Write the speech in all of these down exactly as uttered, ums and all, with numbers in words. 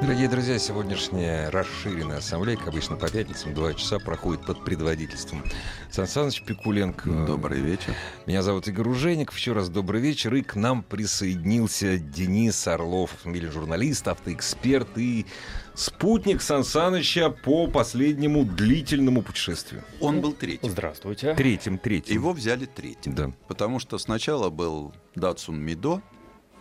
Дорогие друзья, сегодняшняя расширенная ассамблея, как обычно, по пятницам, два часа, проходит под предводительством Сансаныч Пикуленко. Добрый вечер. Меня зовут Игорь Руженников. Еще раз добрый вечер. И к нам присоединился Денис Орлов, автомобильный журналист, автоэксперт и спутник Сансаныча по последнему длительному путешествию. Он был третьим. Здравствуйте. Третьим, третьим. Его взяли третьим. Да. Потому что сначала был Datsun Mi-Do,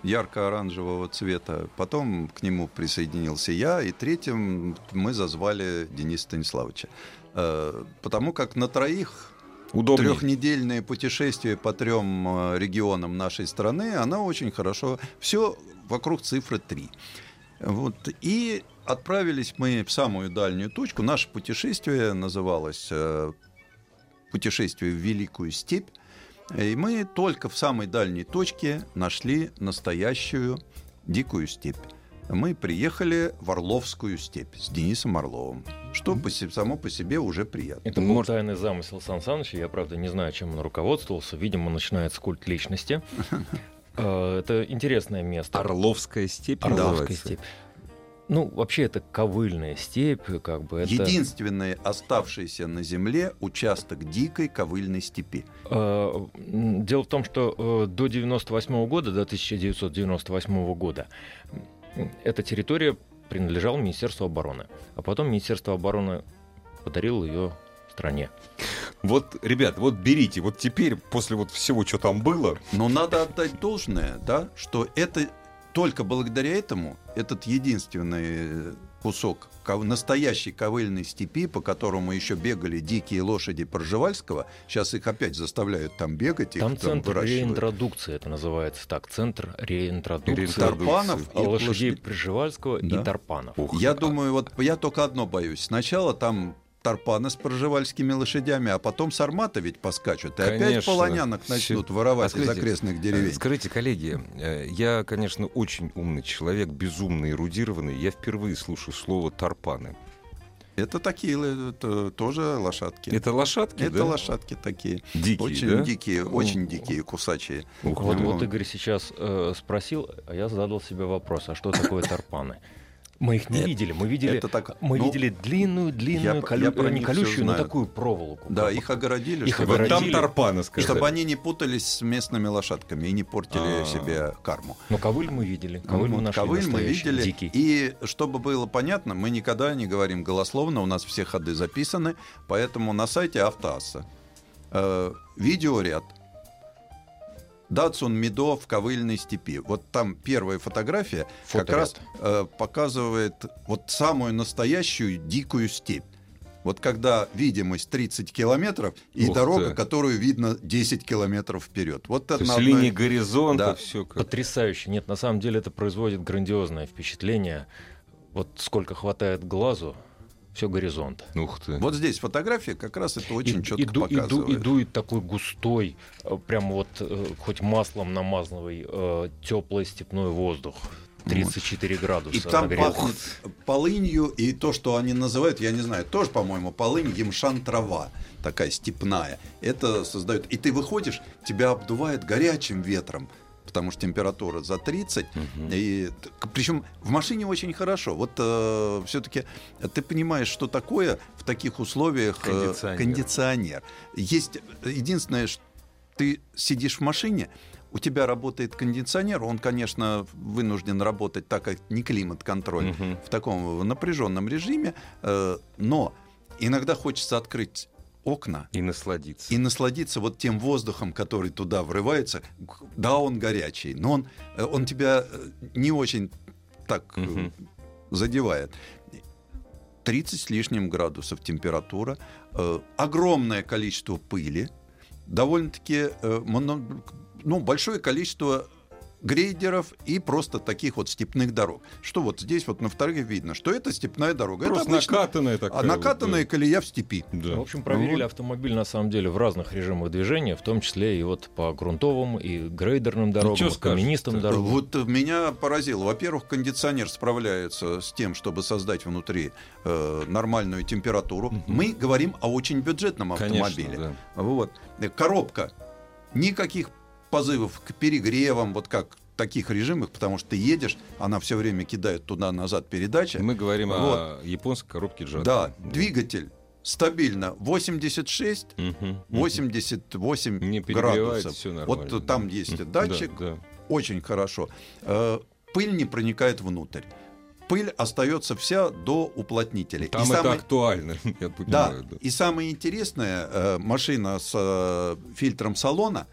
ярко-оранжевого цвета. Потом к нему присоединился я, и третьим мы зазвали Дениса Станиславовича. Потому как на троих удобнее. Трехнедельное путешествие по трем регионам нашей страны, она очень хорошо... Все вокруг цифры три. Вот. И отправились мы в самую дальнюю точку. Наше путешествие называлось «Путешествие в Великую степь». И мы только в самой дальней точке нашли настоящую дикую степь. Мы приехали в Орловскую степь с Денисом Орловым, что по себе, само по себе уже приятно. Это был Может... тайный замысел Сан Саныча. Я, правда, не знаю, чем он руководствовался. Видимо, начинается культ личности. Это интересное место. Орловская степь. Орловская степь. Ну, вообще, это ковыльная степь, как бы это... Единственный оставшийся на земле участок дикой ковыльной степи. Дело в том, что до девяносто восьмого года, до тысяча девятьсот девяносто восьмого года, эта территория принадлежала Министерству обороны. А потом Министерство обороны подарило ее стране. Вот, ребят, вот берите, вот теперь, после вот всего, что там было... Но надо отдать должное, да, что это... Только благодаря этому этот единственный кусок настоящей ковыльной степи, по которому еще бегали дикие лошади Пржевальского, сейчас их опять заставляют там бегать. Там их центр там реинтродукции, это называется так, центр реинтродукции. Тарпанов и лошадей Пржевальского, да? И Тарпанов. Ух, я а... думаю, вот я только одно боюсь. Сначала там... Тарпана с пржевальскими лошадями, а потом сарматы ведь поскачут, и конечно, опять полонянок начнут воровать из окрестных деревень. Скажите, коллеги, я, конечно, очень умный человек, безумно эрудированный, я впервые слушаю слово «тарпаны». Это такие, это тоже лошадки. Это лошадки, это да? Это лошадки такие. Дикие, очень да? дикие, очень дикие, кусачие. Ух, вот, вот Игорь сейчас э, спросил, а я задал себе вопрос, а что такое «тарпаны»? Мы их не Нет, видели, мы видели, так, мы ну, видели длинную, длинную, я, колю... я не колючую, но такую проволоку. Да, как-то. их огородили, их чтобы, огородили. Там тарпаны, чтобы они не путались с местными лошадками и не портили А-а-а. себе карму. Но ковыль мы видели, ковыль мы, мы нашли ковыль мы видели, дикий. И чтобы было понятно, мы никогда не говорим голословно, у нас все ходы записаны, поэтому на сайте Автоасса э, видеоряд. Datsun Mi-Do в ковыльной степи. Вот там первая фотография Фоторяд. как раз э, показывает вот самую настоящую дикую степь. Вот когда видимость тридцать километров и Ух дорога, ты. которую видно десять километров вперед. Вот это одной... линия горизонта. Да. Все как... Потрясающе. Нет, на самом деле это производит грандиозное впечатление. Вот сколько хватает глазу, все горизонт. Ух ты. Вот здесь фотография как раз это очень и, четко и ду, показывает. И, ду, и дует такой густой, прям вот э, хоть маслом намазанный э, теплый степной воздух. тридцать четыре градуса. И там пахнет полынью, и то, что они называют, я не знаю, тоже, по-моему, полынь, емшан-трава такая степная. Это создает... И ты выходишь, тебя обдувает горячим ветром. Потому что температура за тридцать, угу. и причем в машине очень хорошо. Вот э, все-таки ты понимаешь, что такое в таких условиях э, кондиционер. кондиционер. Есть единственное, что ты сидишь в машине, у тебя работает кондиционер, он, конечно, вынужден работать так, как не климат-контроль, угу. в таком напряженном режиме, э, но иногда хочется открыть окна. И насладиться. И насладиться вот тем воздухом, который туда врывается. Да, он горячий, но он, он тебя не очень так угу. задевает. тридцать с лишним градусов температура, э, огромное количество пыли, довольно-таки э, ну, большое количество грейдеров и просто таких вот степных дорог. Что вот здесь вот на вторых видно, что это степная дорога. Просто это обычно накатанная такая. А накатанная вот, колея в степи. Да. В общем, проверили ну, автомобиль на самом деле в разных режимах движения, в том числе и вот по грунтовым, и грейдерным дорогам, и каменистым дорогам. Вот меня поразило. Во-первых, кондиционер справляется с тем, чтобы создать внутри э, нормальную температуру. Mm-hmm. Мы говорим о очень бюджетном автомобиле. Конечно, да. Вот. Коробка. Никаких позывов к перегревам, вот как в таких режимах, потому что ты едешь, она все время кидает туда-назад передача. Мы говорим вот. О японской коробке Джада. Да, да. Двигатель стабильно восемьдесят шесть восемьдесят восемь не градусов. Все нормально. Вот там есть датчик, да, да. Очень хорошо. Пыль не проникает внутрь. Пыль остается вся до уплотнителей. Там и это самое... актуально, я понимаю. Да. Да. И самое интересное, машина с фильтром салона.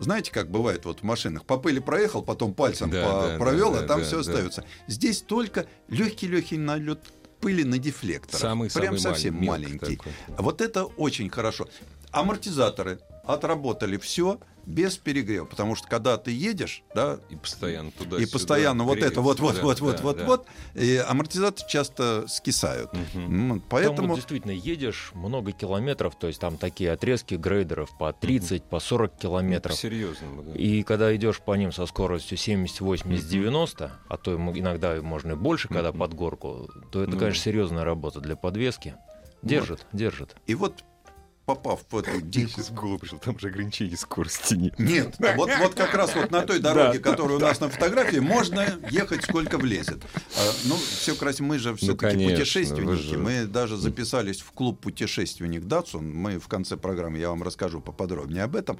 Знаете, как бывает вот в машинах? По пыли проехал, потом пальцем да, по- да, провел, да, а там да, все да. остается. Здесь только легкий-легкий налет пыли на дефлектор. Прям самый совсем мал- маленький. Такой. Вот это очень хорошо. Амортизаторы отработали все без перегрева. Потому что когда ты едешь, да, и постоянно туда-сюда. И постоянно вот это, вот-вот-вот-вот-вот-вот, амортизаторы часто скисают. Угу. Поэтому там, вот, действительно едешь много километров, то есть там такие отрезки грейдеров по тридцать, угу. по сорок километров. Ну, серьезно, да. И когда идешь по ним со скоростью семьдесят, восемьдесят, девяносто, угу. а то иногда можно и больше, когда угу. под горку, то это, ну, конечно, серьезная работа для подвески. Держит, вот. держит. И вот попав в эту дикую... голову пришел, там же ограничений скорости нет. Нет, вот, вот как раз вот на той дороге, да, которая да, у нас да. на фотографии, можно ехать сколько влезет. А, ну, все красиво, мы же все-таки ну, путешественники. Же... Мы даже записались в клуб путешественник Datsun. Мы в конце программы, я вам расскажу поподробнее об этом.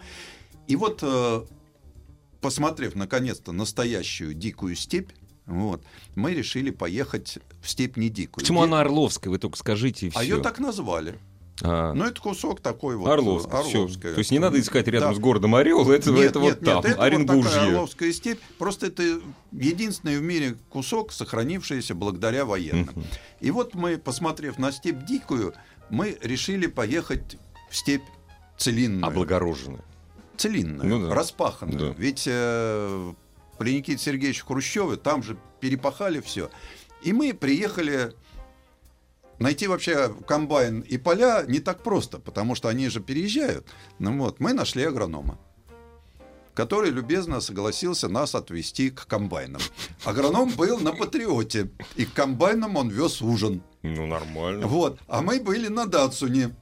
И вот, посмотрев, наконец-то, настоящую дикую степь, вот, мы решили поехать в степь не дикую. Почему Где... она Орловская, вы только скажите, и все. А ее так назвали. А. Ну, это кусок такой вот Орловская, Орловская. То есть не надо искать рядом да. с городом Орел. Это, нет, это нет, вот нет, там, это Оренбуржье. Вот такая Орловская степь. Просто это единственный в мире кусок, сохранившийся благодаря военным. Uh-huh. И вот мы, посмотрев на степь дикую, мы решили поехать в степь целинную. Облагороженную. Целинную, ну, да. распаханную. Да. Ведь э, при Никите Сергеевиче Хрущеве там же перепахали все. И мы приехали... Найти вообще комбайн и поля не так просто, потому что они же переезжают. Ну вот, мы нашли агронома, который любезно согласился нас отвезти к комбайнам. Агроном был на Патриоте, и к комбайнам он вез ужин. Ну, нормально. Вот, а мы были на Датсуне.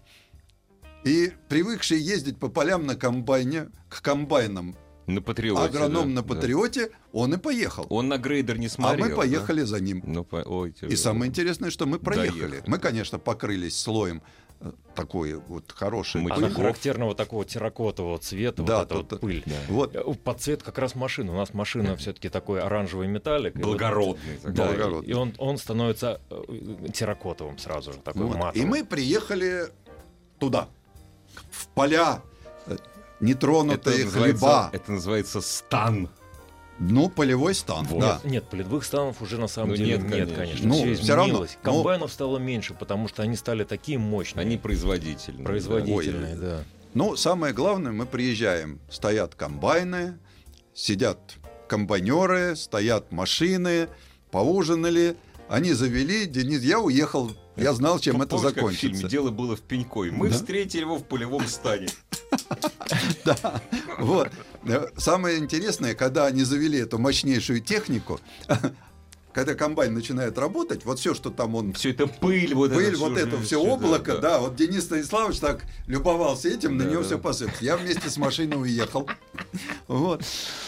И привыкшие ездить по полям на комбайне, к комбайнам, на Патриоте, агроном да, на Патриоте, да. он и поехал. Он на грейдер не смотрел. А мы поехали да? за ним. Ну, по... Ой, и самое интересное, что мы проехали. Доехали. Мы, конечно, покрылись слоем такой вот хорошей пыли. Она характерного такого терракотового цвета, да, вот эта вот пыль. Да. Вот. Под цвет как раз машины. У нас машина все-таки такой оранжевый металлик. Благородный. И, вот, да, благородный. И он, он становится терракотовым сразу же, такой вот. матовым. И мы приехали туда, в поля. Нетронутые это хлеба. Это называется стан. Ну, полевой стан, вот. да. Нет, полевых станов уже на самом ну, деле нет, нет конечно. Ну, все изменилось. Равно, комбайнов ну... стало меньше, потому что они стали такие мощные. Они производительные. Производительные, да. да. Ну, самое главное, мы приезжаем, стоят комбайны, сидят комбайнеры, стоят машины, поужинали, они завели, Денис, я уехал, я знал, чем ну, это помнишь, закончится. Как в фильме «Дело было в Пенькове». Мы да? встретили его в полевом стане. Да, вот. Самое интересное, когда они завели эту мощнейшую технику, когда комбайн начинает работать, вот все, что там он... Все это пыль, вот пыль, это, вот это все, все облако, да, да. да. Вот Денис Станиславович так любовался этим, да, на него да. все посыпалось. Я вместе с машиной уехал. Вот.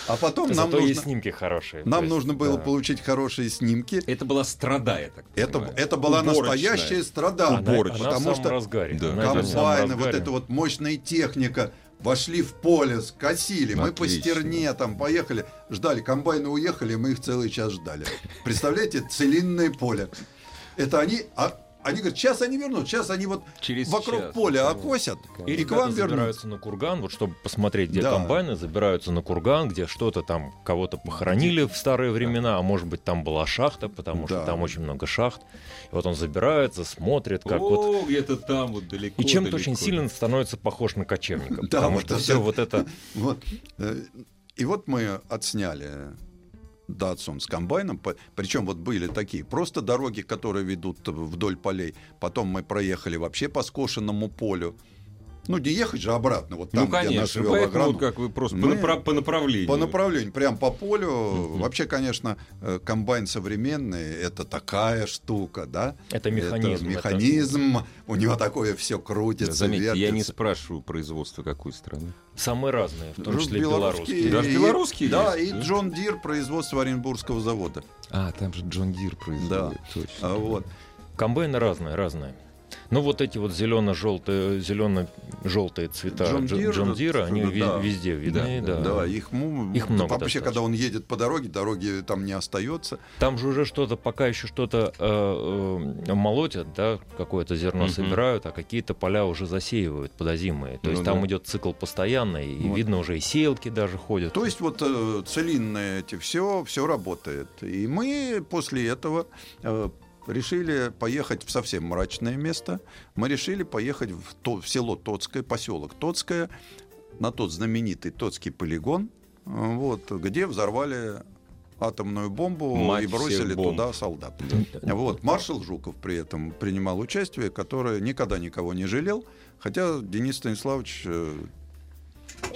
А потом нам зато нужно... есть снимки хорошие. Нам есть, нужно было да. получить хорошие снимки. Это была страда, я так понимаю. Это, это была уборочная. Настоящая страда. Она, уборочная. Она потому что разгаре. Да. Комбайны, вот эта вот мощная техника... Вошли в поле, скосили, отлично. Мы по стерне там поехали, ждали, комбайны уехали, мы их целый час ждали. Представляете, целинное поле. Это они, а, они говорят, сейчас они вернут, сейчас они вот через вокруг час, поля окосят, и, и к вам вернут. Забираются на курган, вот чтобы посмотреть, где да. комбайны, забираются на курган, где что-то там, кого-то похоронили в старые времена, а может быть там была шахта, потому да. что там очень много шахт. Вот он забирается, смотрит, как О, вот... где-то там вот далеко. И чем-то далеко. Очень сильно становится похож на кочевника, потому что все вот это... И вот мы отсняли Datsun с комбайном. Причем вот были такие просто дороги, которые ведут вдоль полей. Потом мы проехали вообще по скошенному полю. Ну, не ехать же обратно, вот там, ну, конечно, где нас вел агроном. Ну, как вы просто мы, по, по направлению. По направлению, прям по полю. Mm-hmm. Вообще, конечно, комбайн современный, это такая штука, да? Это механизм. Это механизм, это... у него такое все крутится, заметьте, вертится. Я не спрашиваю производство какой страны. Самые разные, в том числе белорусские. Даже белорусские. Да, и Джон Дир, производство Оренбургского завода. А, там же Джон Дир производит, точно. Вот. Комбайны разные, разные. Ну, вот эти вот зелено-желтые, зелено-желтые цвета Джон, Джон, Дир, Джон Дира, они да, везде видны. Да, да. да их, ну, их много. Вообще, достаточно. Когда он едет по дороге, дороги там не остается. Там же уже что-то, пока еще что-то э, э, молотят, да, какое-то зерно mm-hmm. собирают, а какие-то поля уже засеивают подозимые. То ну, есть да. там идет цикл постоянный, и вот. Видно, уже и сеялки даже ходят. То есть вот э, целинные эти, все, все работает. И мы после этого... Э, решили поехать в совсем мрачное место. Мы решили поехать в, то, в село Тоцкое, поселок Тоцкое, на тот знаменитый Тоцкий полигон, вот, где взорвали атомную бомбу Мать и бросили туда солдат. Вот, маршал Жуков при этом принимал участие, который никогда никого не жалел, хотя Денис Станиславович...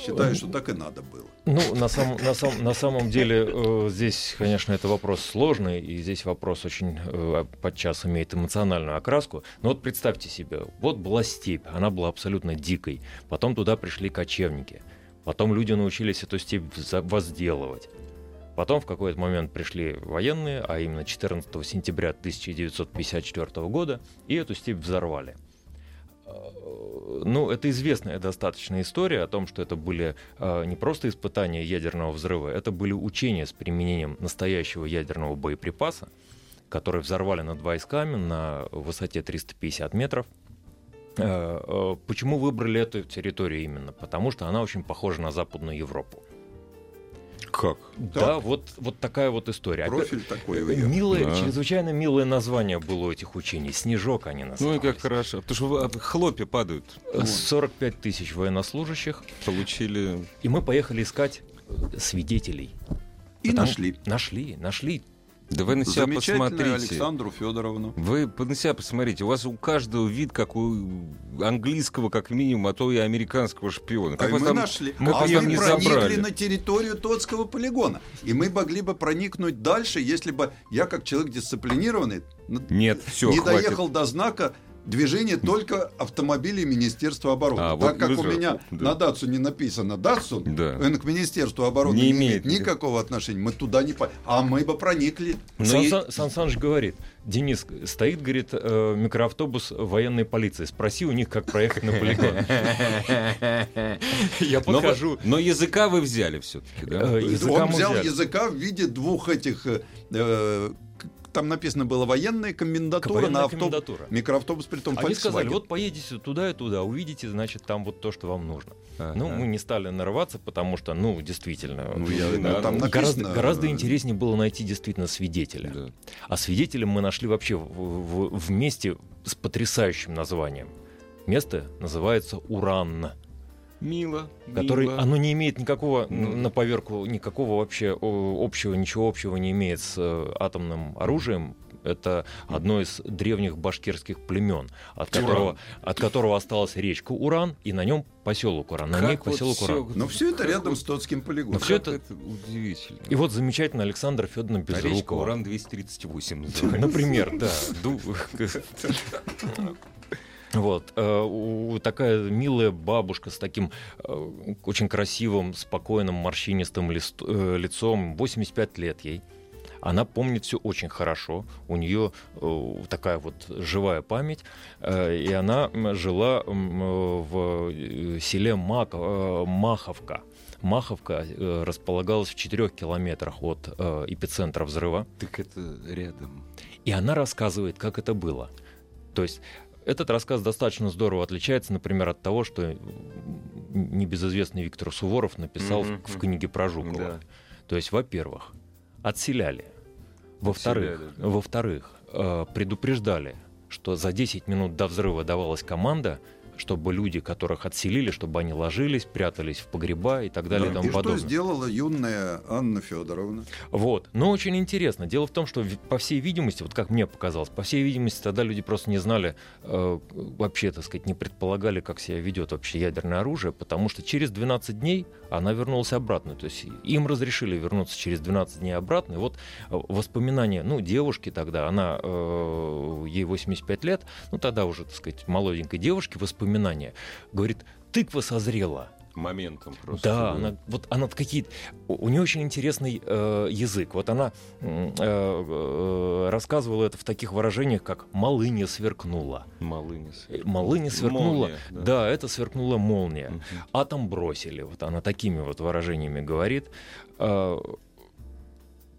Считаю, что так и надо было. Ну, на, сам, на, сам, на самом деле, э, здесь, конечно, это вопрос сложный, и здесь вопрос очень э, подчас имеет эмоциональную окраску. Но вот представьте себе, вот была степь, она была абсолютно дикой. Потом туда пришли кочевники. Потом люди научились эту степь возделывать. Потом в какой-то момент пришли военные, а именно четырнадцатого сентября тысяча девятьсот пятьдесят четвёртого года, и эту степь взорвали. Ну, это известная достаточно история о том, что это были э, не просто испытания ядерного взрыва, это были учения с применением настоящего ядерного боеприпаса, который взорвали над войсками на высоте триста пятьдесят метров. Э, э, почему выбрали эту территорию именно? Потому что она очень похожа на Западную Европу. Как? Да, так. вот, вот такая вот история. Профиль Опять... такой. Милое, да. Чрезвычайно милое название было у этих учений. Снежок они назывались. Ну и как хорошо. Потому что хлопья падают. сорок пять тысяч военнослужащих. Получили. И мы поехали искать свидетелей. И Потому... нашли. Нашли, нашли. Да вы на себя посмотрите. Александру Федоровну. Вы на себя посмотрите. У вас у каждого вид, как у английского, как минимум, а то и американского шпиона. Как а мы там, нашли. Мы а мы не проникли забрали. На территорию Тоцкого полигона. И мы могли бы проникнуть дальше, если бы я, как человек дисциплинированный, Нет, все, не хватит. доехал до знака движения только автомобилей Министерства обороны. А, так вот как лежат. У меня да. на Датсу не написано Датсун, да. он к Министерству обороны не, не имеет никакого отношения. Мы туда не по... А мы бы проникли. Сан, Сан, Сан Саныч говорит, Денис стоит, говорит, э, микроавтобус военной полиции. Спроси у них, как проехать на полигон. Я покажу. Но языка вы взяли все-таки, да? Он взял языка в виде двух этих... Там написано было военная комендатура, военная на авто... комендатура. Микроавтобус при том Volkswagen. Они сказали, вот поедете туда и туда, увидите, значит, там вот то, что вам нужно. А-а-а. Ну, мы не стали нарываться, потому что, ну, действительно, ну, я, да, там ну, гораздо, гораздо интереснее было найти действительно свидетеля. Да. А свидетеля мы нашли вообще в, в, в месте с потрясающим названием. Место называется Уранна. Мило, который, мило. Оно не имеет никакого, ну, на поверку, никакого вообще общего, ничего общего не имеет с э, атомным оружием. Это одно из древних башкирских племен, от которого, от которого осталась речка Уран, и на нем поселок Уран. На ней поселок вот Уран. Все, но все это рядом вот, с Тоцким полигоном. Все это... это удивительно. И вот замечательно Александра Федоровна Безрукова. Речка Уран двести тридцать восемь называется. Например, да. Вот. Такая милая бабушка с таким очень красивым, спокойным, морщинистым лицом, восемьдесят пять лет ей. Она помнит все очень хорошо, у нее такая вот живая память, и она жила в селе Маховка. Маховка располагалась в четырёх километрах от эпицентра взрыва. Так это рядом. И она рассказывает, как это было. То есть... Этот рассказ достаточно здорово отличается, например, от того, что небезызвестный Виктор Суворов написал mm-hmm. в, в книге про Жукова. Да. То есть, во-первых, отселяли. Во-вторых, отселяли, да. во-вторых э, предупреждали, что за десять минут до взрыва давалась команда чтобы люди, которых отселили, чтобы они ложились, прятались в погреба и так далее, да, и тому и подобное. Что сделала юная Анна Федоровна? Вот. Но очень интересно. Дело в том, что, по всей видимости, вот как мне показалось, по всей видимости, тогда люди просто не знали, э, вообще, так сказать, не предполагали, как себя ведет вообще ядерное оружие, потому что через двенадцать дней она вернулась обратно. То есть им разрешили вернуться через двенадцать дней обратно. И вот воспоминания, ну, девушки тогда, она, э, ей восемьдесят пять лет, ну, тогда уже, так сказать, молоденькой девушке, воспоминания, говорит, тыква созрела. Моментом просто. Да, она, вот она какие-то... У нее очень интересный э, язык. Вот она э, э, рассказывала это в таких выражениях, как «малыня сверкнула». «Малыня сверкнула». «Малыня сверкнула». Молния, да. да, это сверкнула молния. Угу. «Атом бросили». Вот она такими вот выражениями говорит.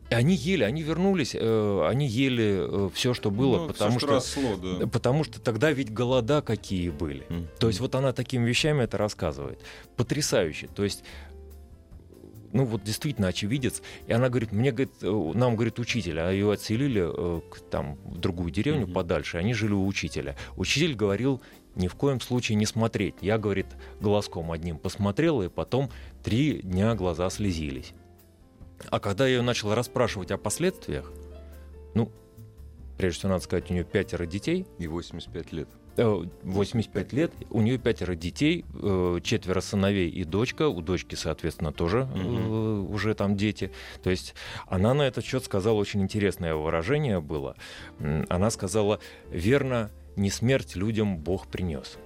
Они ели, они вернулись, э, они ели э, все, что было, ну, потому, все, что, что росло, да. потому что тогда ведь голода какие были. Mm-hmm. То есть вот она такими вещами это рассказывает. Потрясающе. То есть, ну вот действительно очевидец. И она говорит, мне, говорит, нам, говорит, учитель, а ее отселили э, к, там, в другую деревню mm-hmm. подальше, они жили у учителя. Учитель говорил, ни в коем случае не смотреть. Я, говорит, глазком одним посмотрела, и потом три дня глаза слезились. А когда я ее начал расспрашивать о последствиях, ну, прежде всего, надо сказать, у нее пятеро детей. И восемьдесят пять лет. восемьдесят пять лет. У нее пятеро детей, четверо сыновей и дочка. У дочки, соответственно, тоже mm-hmm. уже там дети. То есть она на этот счет сказала, очень интересное выражение было. Она сказала, верно, не смерть людям Бог принес.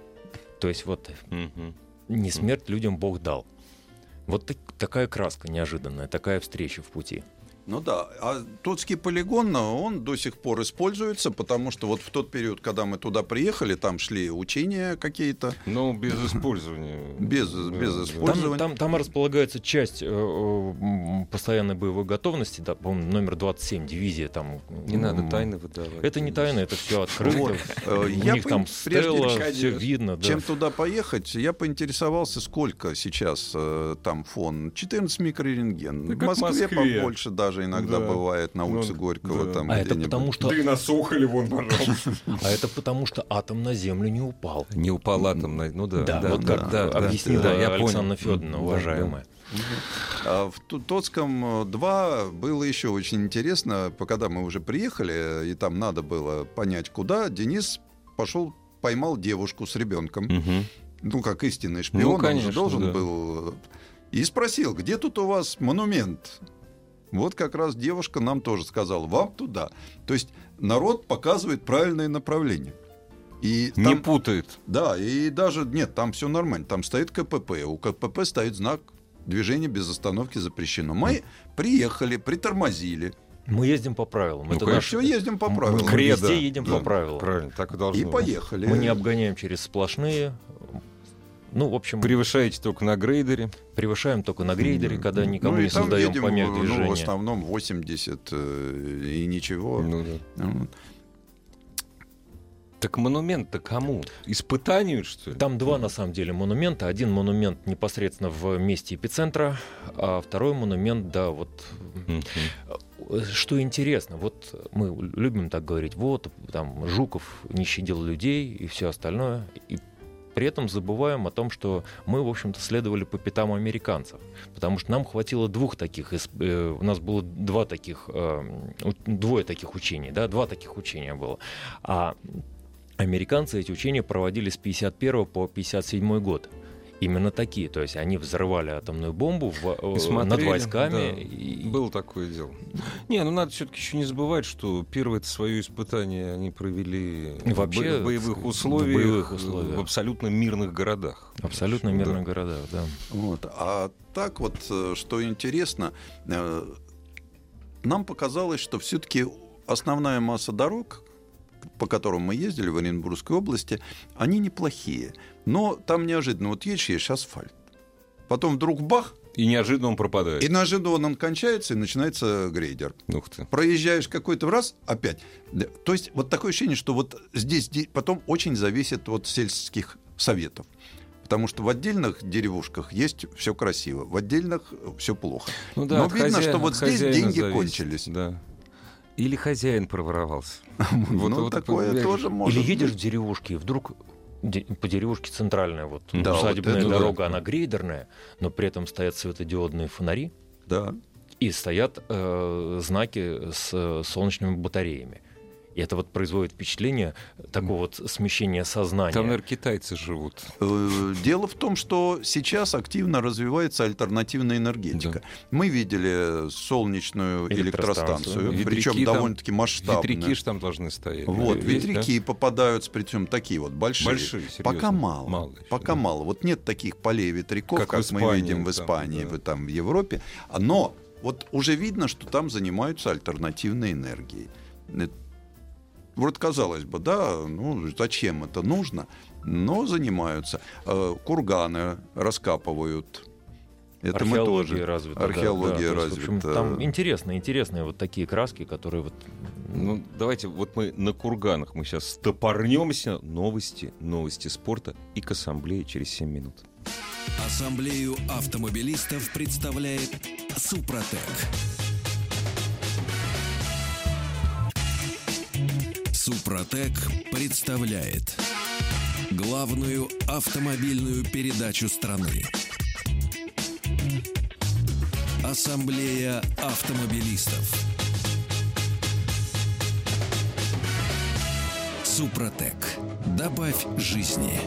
То есть вот mm-hmm. не смерть людям Бог дал. Вот так, такая краска неожиданная, такая встреча в пути. Ну да, а Тотский полигон, он до сих пор используется, потому что вот в тот период, когда мы туда приехали, там шли учения какие-то. Ну, без использования. Без, без использования. Там, там, там располагается часть э, постоянной боевой готовности, да, по-моему, номер двадцать семь, дивизия там. Не м- надо тайны выдавать. Это не тайна, это все открыто. У них там стелла, все видно. Чем туда поехать, я поинтересовался, сколько сейчас там фон. четырнадцать микрорентген. В Москве побольше, да. Даже иногда да. бывает на улице ну, Горького да. там а где-нибудь. Это потому, что... Да и насохали вон, пожалуйста. А это потому, что атом на землю не упал. Не упал атом на... Ну да. Да, да вот да, как да, объяснила да, да, Александра Федоровна, уважаемая. Да. В Тотском два было еще очень интересно. Когда мы уже приехали, и там надо было понять, куда, Денис пошел, поймал девушку с ребенком. Угу. Ну, как истинный шпион, ну, конечно, он же должен да. был... И спросил, где тут у вас монумент? Вот как раз девушка нам тоже сказала, вам туда. То есть народ показывает правильное направление. И там, не путает. Да, и даже, нет, там все нормально. Там стоит ка пэ пэ, у ка пэ пэ стоит знак «Движение без остановки запрещено». Мы приехали, притормозили. Мы ездим по правилам. Мы ну, наш... все ездим по правилам. Мы везде едем да, по правилам. Правильно, так и должно быть. И поехали. Мы не обгоняем через сплошные... Ну, в общем... Превышаете только на грейдере. Превышаем только на грейдере, mm-hmm. когда никому ну, не создаем помех движения. Ну, в основном восемьдесят и ничего. Ну, да. mm-hmm. Так монумент-то кому? Испытанию, что ли? Там два, на самом деле, монумента. Один монумент непосредственно в месте эпицентра, а второй монумент, да, вот... Mm-hmm. Что интересно, вот мы любим так говорить, вот, там, Жуков не щадил людей и все остальное, и при этом забываем о том, что мы, в общем-то, следовали по пятам американцев. Потому что нам хватило двух таких... Э, у нас было два таких... Э, двое таких учений, да? Два таких учения было. А американцы эти учения проводили с пятьдесят первого по пятьдесят седьмой год. Именно такие. То есть они взрывали атомную бомбу в, смотрели, над войсками. Да, и... Было такое дело. Не, ну надо все-таки еще не забывать, что первое-то свое испытание они провели вообще в боевых условиях, в, боевых условиях. В абсолютно мирных городах. Абсолютно общем, мирных да. городах, да. Вот. А так вот, что интересно, нам показалось, что все-таки основная масса дорог, по которым мы ездили в Оренбургской области, они неплохие. Но там неожиданно, вот едешь, едешь асфальт. Потом вдруг бах. И неожиданно он пропадает. И неожиданно он кончается, и начинается грейдер. Ух ты. Проезжаешь какой-то раз, опять. То есть вот такое ощущение, что вот здесь потом очень зависит от сельских советов. Потому что в отдельных деревушках есть все красиво, в отдельных все плохо. Ну, да, но видно, хозяина, что вот здесь деньги зависит, кончились. Да. Или хозяин проворовался. Ну, такое тоже может быть. Или едешь в деревушке, и вдруг по деревушке центральная, вот, да, усадебная вот дорога, да, она грейдерная, но при этом стоят светодиодные фонари, да, и стоят э, знаки с э, солнечными батареями. И это вот производит впечатление такого вот смещения сознания. Там, наверное, китайцы живут. Дело в том, что сейчас активно развивается альтернативная энергетика. Да. Мы видели солнечную электростанцию, электростанцию причем довольно-таки масштабную. Ветряки же там должны стоять. Вот, есть, ветряки, да? Попадаются, причем такие вот большие. большие Пока мало. мало еще, Пока да. мало. Вот нет таких полей ветряков, как, как Испании, мы видим в Испании, там, да. там, в Европе. Но вот уже видно, что там занимаются альтернативной энергией. Вот, казалось бы, да, ну зачем это нужно, но занимаются. Курганы раскапывают. Это археология развита. Археология да, да, развита. То есть, в общем, там интересные, интересные вот такие краски, которые вот... Ну, давайте, вот мы на курганах, мы сейчас стопорнемся. Новости, новости спорта и к ассамблее через семь минут. Ассамблею автомобилистов представляет Супротек. Супротек представляет главную автомобильную передачу страны. Ассамблея автомобилистов. Супротек. Добавь жизни.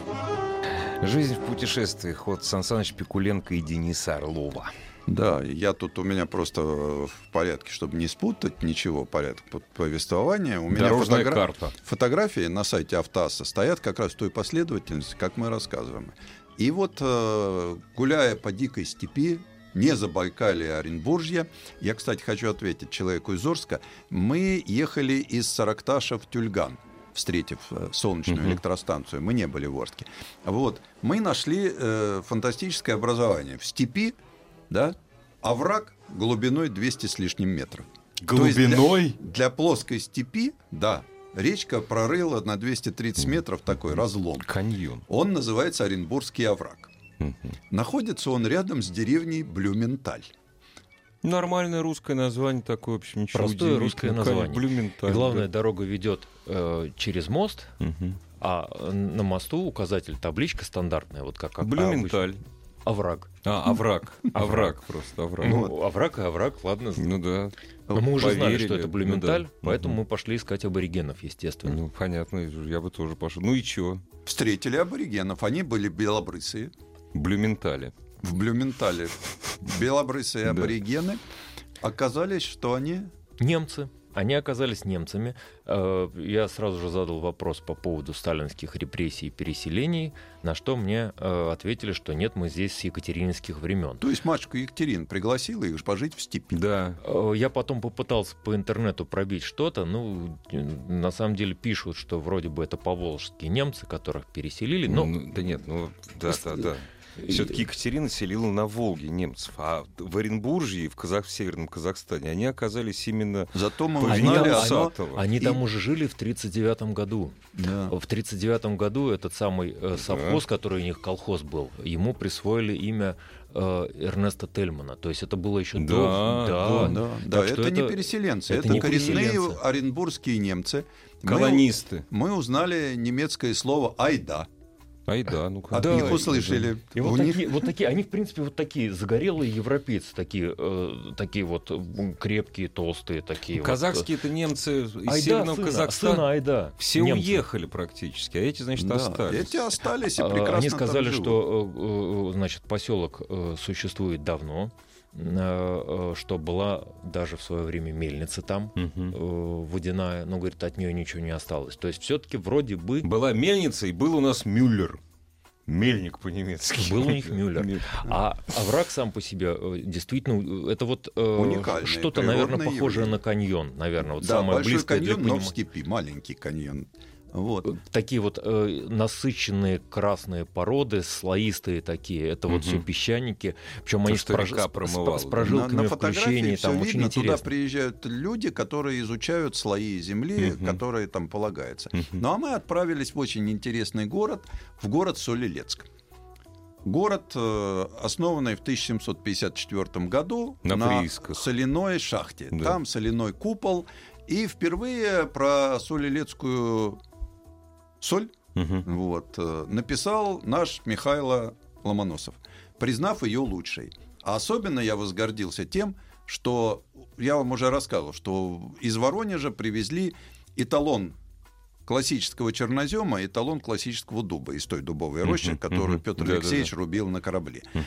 Жизнь в путешествиях от Сансаныч Пикуленко и Дениса Орлова. Да, я тут, у меня просто в порядке, чтобы не спутать ничего, порядок повествования. У меня фотогра... фотографии на сайте Автоасса стоят как раз в той последовательности, как мы рассказываем. И вот, гуляя по дикой степи, не Забайкалье, Оренбуржье, я, кстати, хочу ответить человеку из Орска, мы ехали из Саракташа в Тюльган, встретив солнечную uh-huh. электростанцию. Мы не были в Орске. Вот. Мы нашли э, фантастическое образование в степи, да? Овраг глубиной двести с лишним метров. Глубиной? Для, для плоской степи, да, речка прорыла на двести тридцать метров такой разлом. Каньон. Он называется Оренбургский овраг. Угу. Находится он рядом с деревней Блюменталь. Нормальное русское название такое, в общем, ничего Простое русское название. Блюменталь. Главная да. дорога ведет э, через мост, угу. а на мосту указатель, табличка стандартная, вот как обычно. Блюменталь. Овраг. А, овраг. Овраг просто, овраг. Ну, овраг и овраг, ладно. Ну да. Но мы уже Поверили. знали, что это Блюменталь, ну, да. поэтому угу. мы пошли искать аборигенов, естественно. Ну, понятно, я бы тоже пошел. Ну и чего? Встретили аборигенов, они были белобрысые. Блюментали. В Блюментале. Белобрысые аборигены. Оказались, что они... Немцы. Они оказались немцами. Я сразу же задал вопрос по поводу сталинских репрессий и переселений, на что мне ответили, что нет, мы здесь с екатерининских времен. То есть матушка Екатерина пригласила их пожить в степи. Да. Я потом попытался по интернету пробить что-то. Ну, на самом деле пишут, что вроде бы это поволжские немцы, которых переселили. Но... Ну, да нет, ну да, да, да. Все-таки Екатерина селила на Волге немцев, а в Оренбуржье, в, Казах... в Северном Казахстане, они оказались именно... Зато мы узнали о Сатове. Они, они и... там уже жили в тридцать девятом году. Да. В тридцать девятом году этот самый совхоз, да. который у них колхоз был, ему присвоили имя Эрнеста Тельмана. То есть это было еще да, до... Да, да, да. да это, это не переселенцы, это, это не коренные переселенцы. Оренбургские немцы. Колонисты. Мы, мы узнали немецкое слово «айда». Ай да, ну как. От да, них услышали. Да. И вот такие, них... вот такие, они в принципе вот такие загорелые европейцы, такие, э, такие вот крепкие, толстые такие. Казахские вот. Это немцы из айда, северного сына, Казахстана. Сына, айда. Все немцы. Уехали практически, а эти значит да. остались. Эти остались и прекрасно. Они сказали, что значит поселок существует давно, что была даже в свое время мельница там угу. водяная, но, говорит, от нее ничего не осталось. То есть все-таки вроде бы... Была мельница, и был у нас мюллер. Мельник по-немецки. Был у них мюллер. А овраг сам по себе действительно... Это вот э, что-то, наверное, похожее на каньон. Наверное, вот да, самое большой близкое каньон, для но в степи, маленький каньон. Вот. Такие вот э, насыщенные красные породы, слоистые такие. Это угу. вот все песчаники. Причем они с, прож... с, с прожилками на, на фотографии включения. Там очень видно. Интересно. Туда приезжают люди, которые изучают слои земли, угу. которые там полагаются. Угу. Ну а мы отправились в очень интересный город, в город Соль-Илецк. Город, э, основанный в тысяча семьсот пятьдесят четвёртом году на, на соляной шахте. Да. Там соляной купол. И впервые про Соль-Илецкую... Соль Угу. Вот. Написал наш Михайло Ломоносов, признав ее лучшей. А особенно я возгордился тем, что я вам уже рассказывал, что из Воронежа привезли эталон классического чернозема и эталон классического дуба из той дубовой uh-huh, рощи, которую uh-huh, Петр да, Алексеевич да, да. рубил на корабле. Uh-huh.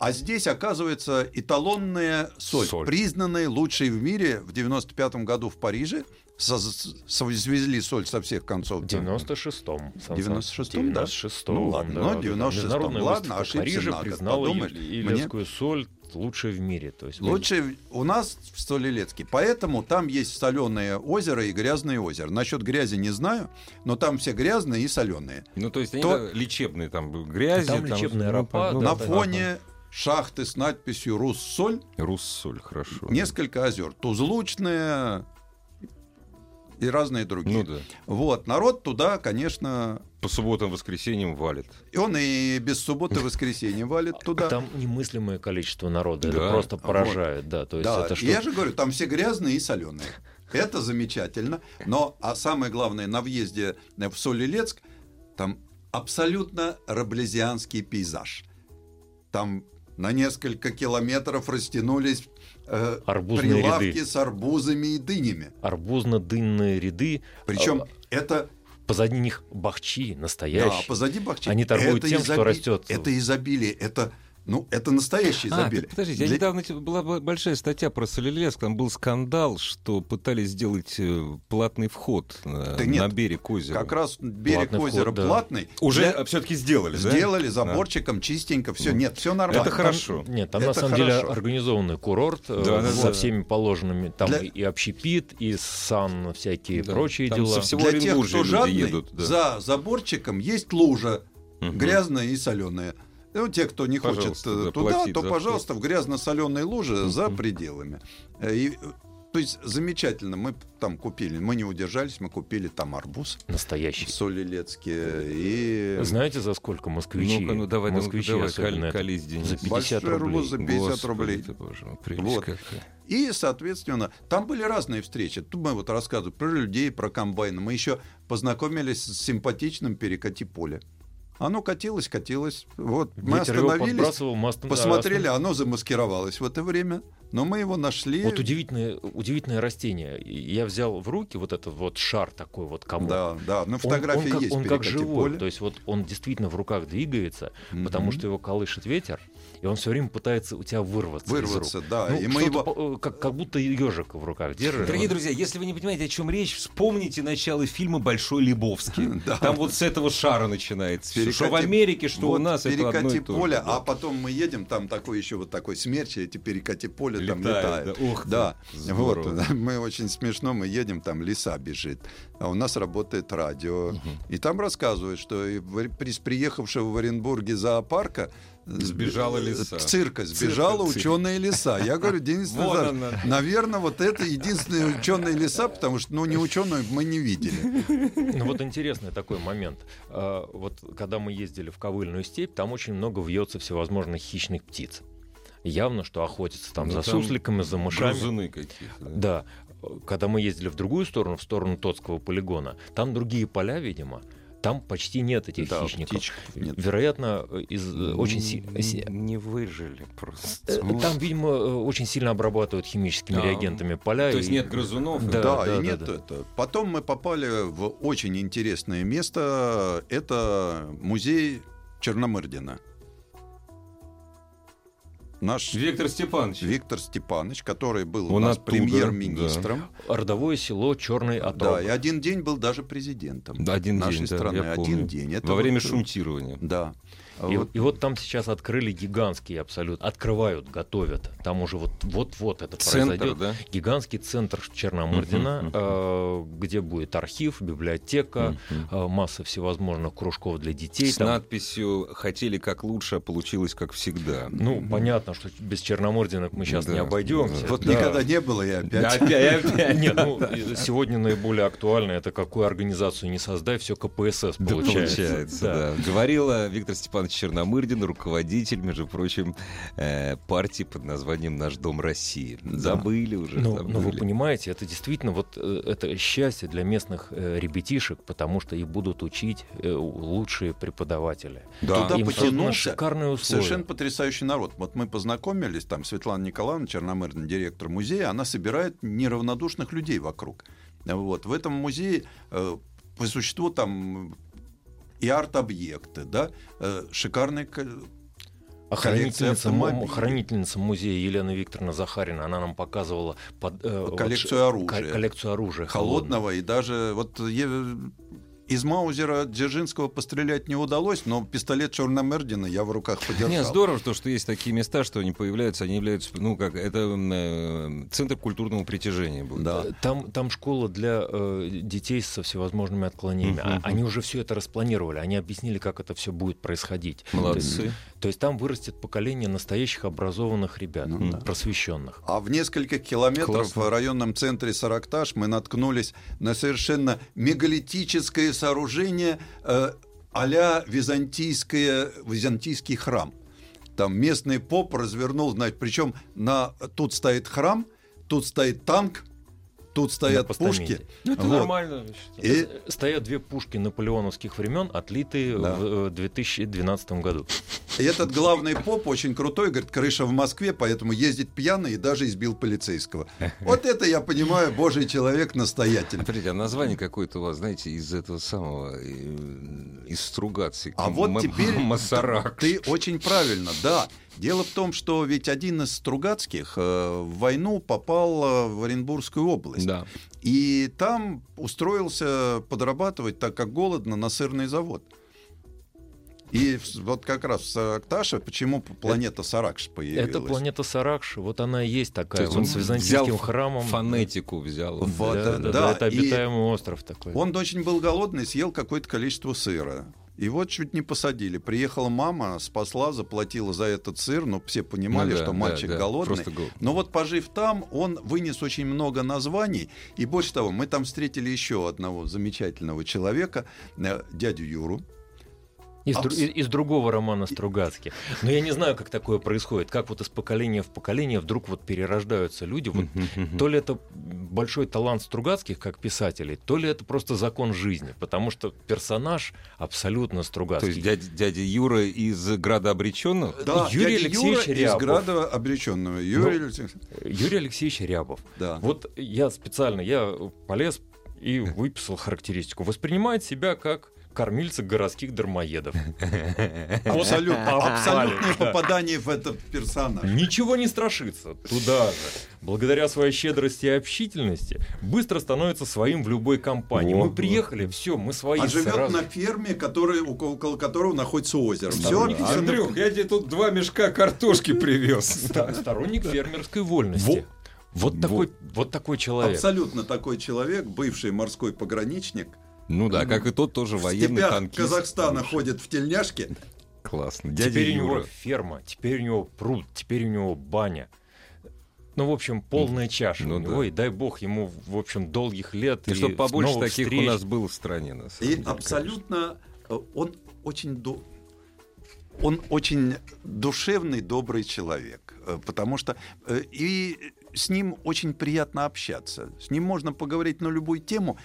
А здесь, оказывается, эталонная соль, соль, признанная лучшей в мире. В девяносто пятом году в Париже свезли соль со всех концов. В девяносто шестом. девяносто шестом, да? девяносто шестом, ну, ладно, да, но девяносто шестом, да, ладно, ошибся на год. Признала илецкую соль лучшей в мире. То есть лучшей вы... у нас в Соль-Илецке. Поэтому там есть соленое озеро и грязное озеро. Насчет грязи не знаю, но там все грязные и соленые. Ну, то есть они то... лечебные там грязи. Там, там лечебная ропа. Ну, на да, фоне... шахты с надписью «Руссоль». «Руссоль», хорошо. Несколько озер. Тузлучное и разные другие. Ну, да. Вот. Народ туда, конечно... по субботам, воскресеньям валит. И он и без субботы, воскресенья валит туда. Там немыслимое количество народа. Да. Это просто поражает. Вот. Да, то есть да. Это что... Я же говорю, там все грязные и соленые. Это замечательно. Но, а самое главное, на въезде в Соль-Илецк там абсолютно раблезианский пейзаж. Там на несколько километров растянулись э, прилавки ряды с арбузами и дынями. Арбузно-дынные ряды. Причем а, это... позади них бахчи настоящие. Да, позади бахчи. Они торгуют это тем, изоби... что растет. Это изобилие, это... ну, это настоящее изобилие. А, подождите, Для... недавно была большая статья про Соль-Илецк, там был скандал, что пытались сделать платный вход да на нет, берег озера. Как раз берег платный озера вход, платный. Да. Уже для... все-таки сделали, да? Сделали заборчиком, да. чистенько, все, нет, все нормально. Это хорошо. Там, нет, там это на самом хорошо. деле организованный курорт да, э, со всеми положенными, там для... и общепит, и сан, всякие да, прочие дела. Со всего для тех, кто жадный, едут, да. за заборчиком есть лужа, угу. грязная и соленая. Ну, те, кто не пожалуйста, хочет да, туда, то, пожалуйста, вход в грязно-соленой луже mm-hmm. за пределами. И, то есть замечательно, мы там купили, мы не удержались, мы купили там арбуз. Настоящий. В Соль-Илецке. И... знаете, за сколько москвичи? Ну-ка, ну давай, москвичи, ну, давай, особенно колись, Денис. За пятьдесят большой рублей. Большой арбуз за пятьдесят Господи, рублей. Боже мой, прелесть вот. Какая. И, соответственно, там были разные встречи. Тут мы вот рассказывали про людей, про комбайны. Мы еще познакомились с симпатичным перекати-поле. Оно катилось, катилось. Вот. Мы ветер остановились, посмотрели, оно замаскировалось в это время. Но мы его нашли. Вот удивительное, удивительное растение. Я взял в руки вот этот вот шар такой вот комок. Да, да, на фотографии он, он есть. Как, он как живой, то есть вот он действительно в руках двигается, mm-hmm. потому что его колышет ветер, и он все время пытается у тебя вырваться. Вырваться, из рук. Да. Ну, и мы его... как, как будто ежик в руках держит. Дорогие друзья, если вы не понимаете, о чем речь, вспомните начало фильма «Большой Лебовский». Там вот с этого шара начинается. Что в Америке, что у нас это одно и то же. Перекати-поле, а потом мы едем, там такой еще вот такой смерч, эти перекати-поле. Там летает, летает. Да. Ох, да. Вот. Мы очень смешно, мы едем, там лиса бежит, а у нас работает радио. Угу. И там рассказывают, что из приехавшего в Оренбурге зоопарка сбежала лиса. Цирка сбежала цирка, ученая лиса. Я говорю, Денис Назарович, наверное, вот это единственная ученая лиса, потому что, ну, не ученую мы не видели. Ну, вот интересный такой момент. Вот когда мы ездили в Ковыльную степь, там очень много вьется всевозможных хищных птиц. Явно, что охотятся там, ну, за там сусликами, за мышами. Грызуны какие-то. Да. да. Когда мы ездили в другую сторону, в сторону Тотского полигона, там другие поля, видимо, там почти нет этих да, хищников. Нет. Вероятно, из, очень сильно... Не выжили просто. Там, видимо, очень сильно обрабатывают химическими а, реагентами поля. То есть и... нет грызунов? Да, да, да и да, нет да. это. Потом мы попали в очень интересное место. Это музей Черномырдина. Наш Виктор Степанович. Виктор Степанович, который был у нас оттуда, премьер-министром. Да. Родовое село Черный Атол. Да, и один день был даже президентом да, один нашей день, страны. Да, один день. Это Во вот... время шунтирования. Да. И вот... и вот там сейчас открыли гигантский абсолютно. Открывают, готовят. Там уже вот, вот-вот это центр, произойдет. Да? Гигантский центр Черномырдина, uh-huh, uh-huh. Э, где будет архив, библиотека, uh-huh. э, масса всевозможных кружков для детей. С там... надписью «Хотели как лучше, а получилось как всегда». Ну, uh-huh. понятно. потому что без Черномырдина мы сейчас да, не обойдемся. Да. Вот да. Никогда не было, и опять. опять, опять. Нет, ну, сегодня наиболее актуально это какую организацию не создай, все КПСС да, получается. получается да. Да. Говорила Виктор Степанович Черномырдин, руководитель, между прочим, э, партии под названием «Наш Дом России». Да. Забыли уже. Но, забыли. Но вы понимаете, это действительно вот, это счастье для местных э, ребятишек, потому что их будут учить э, лучшие преподаватели. Да. Туда им потянулся совершенно потрясающий народ. Вот мы познакомились, там Светлана Николаевна Черномырдин, директор музея, она собирает неравнодушных людей вокруг. Вот. В этом музее э, по существу там и арт-объекты, да, э, шикарные коллекции. Хранительница музея Елена Викторовна Захарина, она нам показывала под, э, коллекцию, вот, оружия. коллекцию оружия холодного, холодного. И даже вот е- из Маузера Дзержинского пострелять не удалось, но пистолет Черномырдина я в руках подержал. Нет, здорово, то, что есть такие места, что они появляются, они являются, ну, как, это э, центр культурного притяжения будет. Да. Там, там школа для э, детей со всевозможными отклонениями. Uh-huh. Они уже все это распланировали, они объяснили, как это все будет происходить. Молодцы. То есть, то есть там вырастет поколение настоящих образованных ребят, ну, да. просвещенных. А в нескольких километрах Классно. в районном центре Саракташ мы наткнулись на совершенно мегалитическое сооружение э, а-ля византийское, византийский храм. Там местный поп развернул, значит, причем на, тут стоит храм, тут стоит танк, тут стоят пушки. Ну, это вот. Нормально. И... Стоят две пушки наполеоновских времен, отлитые да. в две тысячи двенадцатом году. И этот главный поп очень крутой, говорит, крыша в Москве, поэтому ездит пьяный и даже избил полицейского. Вот это я понимаю, божий человек, настоятель. Смотрите, а название какое-то у вас, знаете, из этого самого, из Стругацкий. А вот м- теперь Масарак. Ты очень правильно, да. Дело в том, что ведь один из Стругацких э, в войну попал в Оренбургскую область. Да. И там устроился подрабатывать, так как голодно, на сырный завод. И вот как раз Саракташа, почему планета Саракш появилась? Это планета Саракш, вот она и есть такая, есть вот с византийским храмом. Фонетику взял. Вот, да, да, да, да, это обитаемый остров такой. Он очень был голодный, съел какое-то количество сыра. И вот чуть не посадили. Приехала мама, спасла, заплатила за этот сыр. Но все понимали, ну, да, что мальчик да, да, голодный. Гол... Но вот пожив там, он вынес очень много названий. И больше того, мы там встретили еще одного замечательного человека, дядю Юру. Из, а... из, из другого романа Стругацких. Но я не знаю, как такое происходит. Как вот из поколения в поколение вдруг вот перерождаются люди. Вот, то ли это большой талант Стругацких как писателей, то ли это просто закон жизни. Потому что персонаж абсолютно Стругацкий. То есть дядя, дядя Юра из «Града обречённого»? Да, Юрий Алексеевич Юра Рябов. из «Града обречённого». Юрий, ну, Алексеевич... Юрий Алексеевич Рябов. Да. Вот я специально я полез и выписал характеристику. Воспринимает себя как... кормильца городских дармоедов. Абсолют, абсолютное попадание в этот персонаж. Ничего не страшится. Туда же. Благодаря своей щедрости и общительности быстро становится своим в любой компании. О, мы приехали, да. все, мы свои. А живет сразу. на ферме, который, около которого находится озеро. Все, Андрюх, я тебе тут два мешка картошки привез. Сторонник фермерской вольности. Вот, вот. Такой, вот такой человек. Абсолютно такой человек, бывший морской пограничник. Ну да, как и тот тоже в военный танкист. В степях Казахстана ходит в тельняшке. Классно. Дядя теперь Юра. У него ферма, теперь у него пруд, теперь у него баня. Ну, в общем, полная чаша. Ну, у него, да. И дай бог ему, в общем, долгих лет. И, и чтобы побольше таких встреч. У нас было в стране. На самом и деле, абсолютно конечно. он очень... До... Он очень душевный, добрый человек, потому что и с ним очень приятно общаться. С ним можно поговорить на любую тему.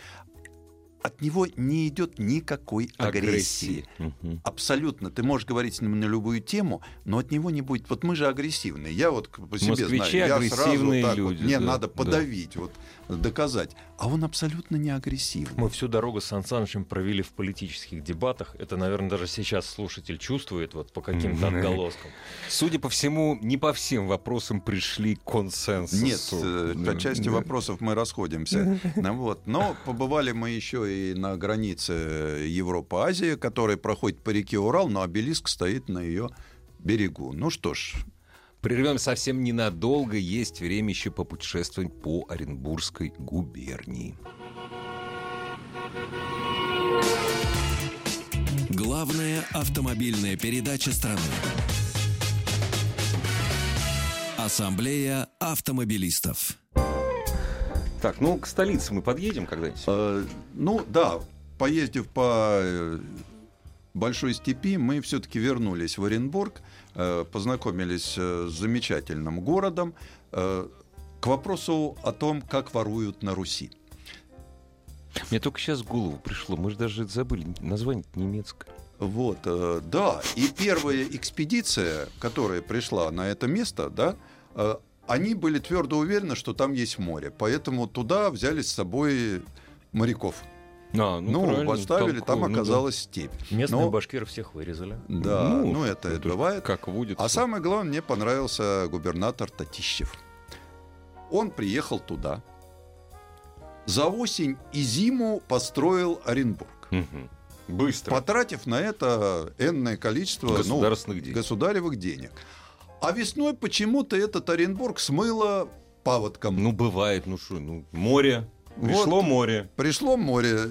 От него не идет никакой агрессии. агрессии. Угу. Абсолютно. Ты можешь говорить с ним на любую тему, но от него не будет. Вот мы же агрессивные. Я вот по себе Москвичи знаю. Я сразу так люди, вот, мне да, надо подавить, да. вот, доказать. А он абсолютно не агрессивный. Мы всю дорогу с Сансанычем провели в политических дебатах. Это, наверное, даже сейчас слушатель чувствует вот по каким-то отголоскам. Судя по всему, не по всем вопросам пришли к консенсусу. Нет, по части вопросов мы расходимся. Но побывали мы еще и и на границе Европа-Азия, которая проходит по реке Урал, но обелиск стоит на ее берегу. Ну что ж. Прервем совсем ненадолго. Есть время еще попутешествовать по Оренбургской губернии. Главная автомобильная передача страны. Ассамблея автомобилистов. Так, ну, к столице мы подъедем когда-нибудь? Э, ну, да. Поездив по Большой степи, мы все-таки вернулись в Оренбург, э, познакомились с замечательным городом. Э, к вопросу о том, как воруют на Руси. Мне только сейчас в голову пришло. Мы же даже забыли. Название-то немецкое. Вот, э, да. И первая экспедиция, которая пришла на это место, да, э, они были твердо уверены, что там есть море. Поэтому туда взяли с собой моряков. А, ну, ну поставили, там, там оказалась степь. Местных Но... башкиров всех вырезали. Да, ну, ну это, это бывает. Как водится. А самое главное, мне понравился губернатор Татищев. Он приехал туда. За осень и зиму построил Оренбург. Угу. Быстро. Потратив на это энное количество государственных ну, денег. государевых денег. А весной почему-то этот Оренбург смыло паводком. Ну, бывает, ну что, ну, море. Пришло вот, море. Пришло море.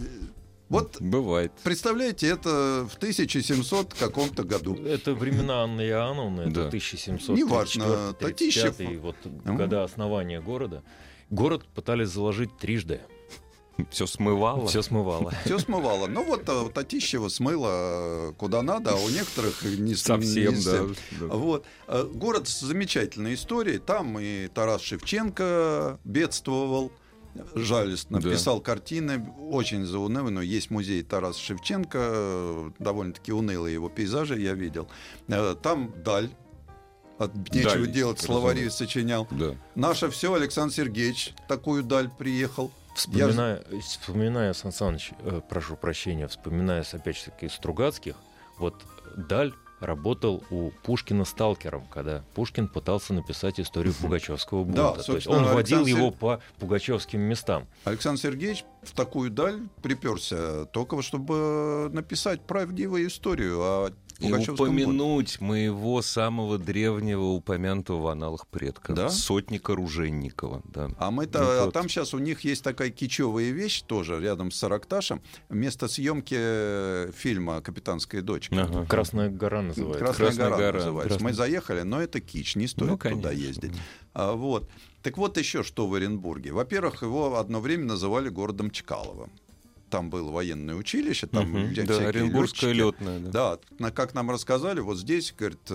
Вот бывает. Представляете, это в тысяча семисотом каком-то году. Это времена Анны Иоанновны, это да. тысяча семьсот тридцать четвёртый тридцать пятый вот года основания города. Город пытались заложить трижды. Все смывало. Все смывало. Все смывало. Ну вот Татищева смыло куда надо, а у некоторых не совсем. Не да. Вот. Город с замечательной историей. Там и Тарас Шевченко бедствовал. Жалестно. Да. Писал картины, очень заунывные. Но есть музей Тараса Шевченко, довольно-таки унылые его пейзажи я видел. Там даль. От нечего даль, делать, словари сочинял. Да. Наше все, Александр Сергеевич, такую даль приехал. Вспоминая, я... вспоминая Сансаныч, э, прошу прощения, вспоминая, опять же таки, Стругацких, вот даль работал у Пушкина сталкером, когда Пушкин пытался написать историю пугачевского бунта. Да, то есть он водил Александр... его по пугачевским местам. Александр Сергеевич в такую даль приперся только чтобы написать правдивую историю о пугачевском бунте. И упомянуть бунте. Моего самого древнего упомянутого в аналах предка, да? Сотника Руженникова. Да. А, мы-то, ну, а там сейчас у них есть такая кичевая вещь тоже рядом с Саракташем. Место съемки фильма «Капитанская дочка». Ага. «Красная гора» называется. «Красная, Красная гора» гора. называется. Красная... Мы заехали, но это кич, не стоит ну, туда ездить. А, вот. Так вот еще что в Оренбурге. Во-первых, его одно время называли городом Чкалова. Там было военное училище, там угу, всякие да, Оренбургская летная. Да. да, как нам рассказали, вот здесь, говорит,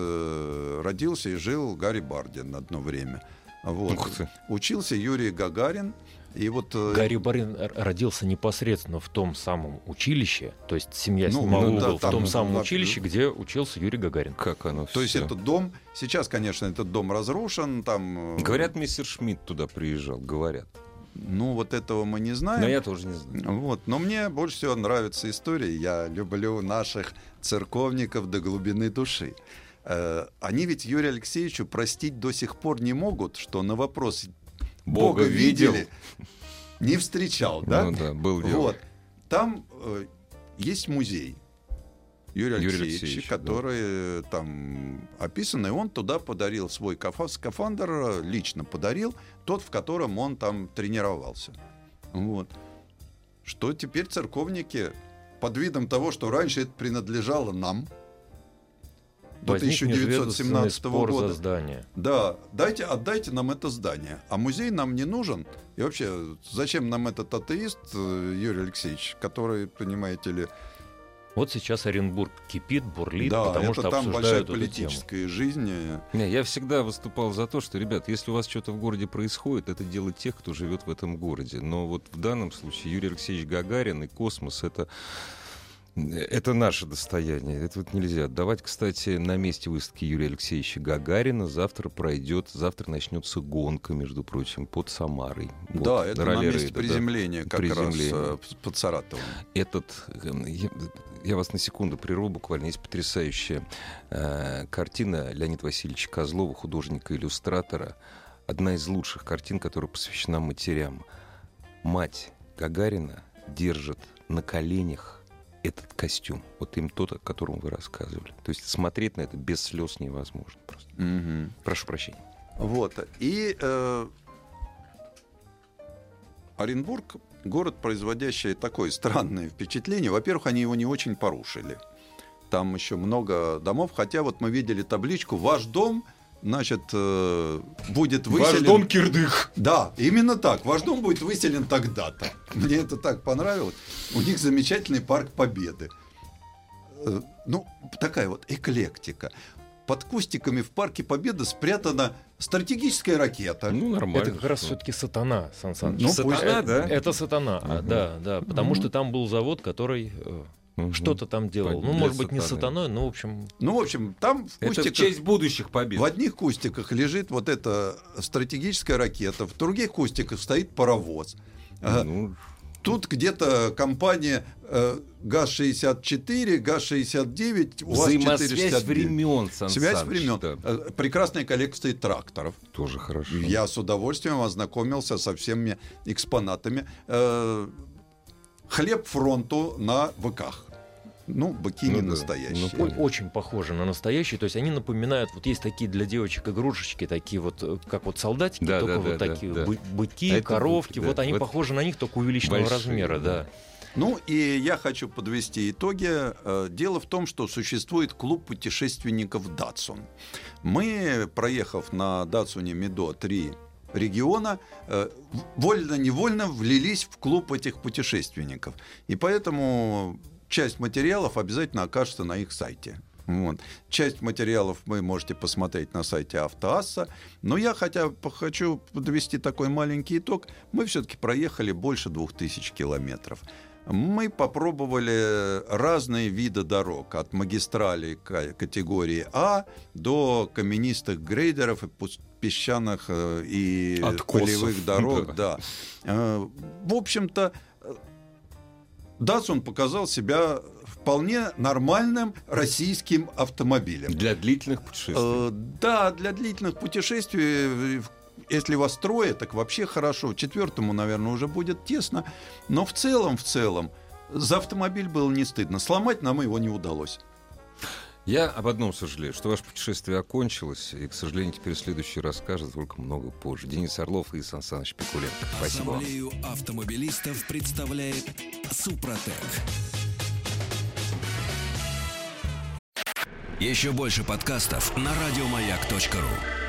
родился и жил Гарри Бардин одно время. Вот. Учился Юрий Гагарин. И вот, Гарри Бардин родился непосредственно в том самом училище, то есть семья ну, снимала ну, угол, да, в там, том самом ну, училище, да. где учился Юрий Гагарин. Как оно То все. есть этот дом, сейчас, конечно, этот дом разрушен. Там... Говорят, мистер Шмидт туда приезжал, говорят. Ну, вот этого мы не знаем. Но я тоже не знаю. Вот. Но мне больше всего нравится история. Я люблю наших церковников до глубины души. Э-э- они ведь Юрию Алексеевичу простить до сих пор не могут, что на вопрос «Бога, Бога видел?» не встречал, да? Ну, да, был дело. Вот. Там э- есть музей Юрия Алексеевича, Юрий Алексеевич, который да. там описан, и он туда подарил свой скафандр, лично подарил, тот, в котором он там тренировался. Вот. Что теперь церковники, под видом того, что раньше это принадлежало нам, до тысяча девятьсот семнадцатого года. За здание. Да, дайте, отдайте нам это здание. А музей нам не нужен. И вообще, зачем нам этот атеист, Юрий Алексеевич, который, понимаете ли, вот сейчас Оренбург кипит, бурлит, да, потому что там большая политическая тему. жизнь. Не, я всегда выступал за то, что, ребят, если у вас что-то в городе происходит, это дело тех, кто живет в этом городе. Но вот в данном случае Юрий Алексеевич Гагарин и космос — это, это наше достояние. Это вот нельзя отдавать. Кстати, на месте выставки Юрия Алексеевича Гагарина завтра пройдет, завтра начнется гонка, между прочим, под Самарой. Да, вот, это на месте приземления да, как приземления. раз под Саратовом. Этот... Я вас на секунду прерву буквально. Есть потрясающая э, картина Леонида Васильевича Козлова, художника-иллюстратора. Одна из лучших картин, которая посвящена матерям. Мать Гагарина держит на коленях этот костюм. Вот им тот, о котором вы рассказывали. То есть смотреть на это без слез невозможно просто. Mm-hmm. Прошу прощения. Вот. И э, Оренбург... Город, производящий такое странное впечатление. Во-первых, они его не очень порушили. Там еще много домов. Хотя вот мы видели табличку «Ваш дом значит, будет выселен... Ваш дом кирдых. Да, именно так. Ваш дом будет выселен тогда-то. Мне это так понравилось. У них замечательный парк Победы. Ну, такая вот эклектика. Под кустиками в парке Победы спрятана стратегическая ракета. Ну, нормально. Это как раз все-таки Сатана, Сан Саныч. Ну, Сатана, пусть... да? Это Сатана, угу. да, да. Потому угу. что там был завод, который... Что-то там делал. Ну, может быть, не сатаной, но в общем... Ну, в общем, там в кустиках... Это в честь будущих побед. В одних кустиках лежит вот эта стратегическая ракета, в других кустиках стоит паровоз. Ну... Тут где-то компания ГАЗ шестьдесят четыре, ГАЗ шестьдесят девять, УАЗ четыреста шестьдесят девять. Взаимосвязь времен, Сан Саныч. Связь времен. Да. Прекрасная коллекция тракторов. Тоже хорошо. Я с удовольствием ознакомился со всеми экспонатами. Хлеб фронту на быках. Ну, быки ну, не да. настоящие. Ну, очень похожи на настоящие. То есть они напоминают, вот есть такие для девочек игрушечки, такие вот, как вот солдатики, да, только да, вот да, такие да, бы- быки, а коровки. Быки, да. Вот они вот похожи на них, только увеличенного большие, размера. Да. Да. Ну, и я хочу подвести итоги. Дело в том, что существует клуб путешественников «Датсун». Мы, проехав на «Датсуне Ми-До» три региона, вольно-невольно влились в клуб этих путешественников. И поэтому... Часть материалов обязательно окажется на их сайте. Вот. Часть материалов вы можете посмотреть на сайте Автоасса. Но я хотя хочу подвести такой маленький итог. Мы все-таки проехали больше двух тысяч километров. Мы попробовали разные виды дорог. От магистралей категории А до каменистых грейдеров и песчаных и полевых дорог. Да. Да. В общем-то, Датсун показал себя вполне нормальным российским автомобилем. Для длительных путешествий. Э, да, для длительных путешествий. Если вас трое, так вообще хорошо. Четвертому, наверное, уже будет тесно. Но в целом, в целом, за автомобиль было не стыдно. Сломать нам его не удалось. Я об одном сожалею, что ваше путешествие окончилось. И, к сожалению, теперь следующий расскажет только много позже. Денис Орлов и Сан Саныч Пикуленко. Спасибо. Ассамблею автомобилистов представляет Супротек. Еще больше подкастов на радиомаяк точка ру.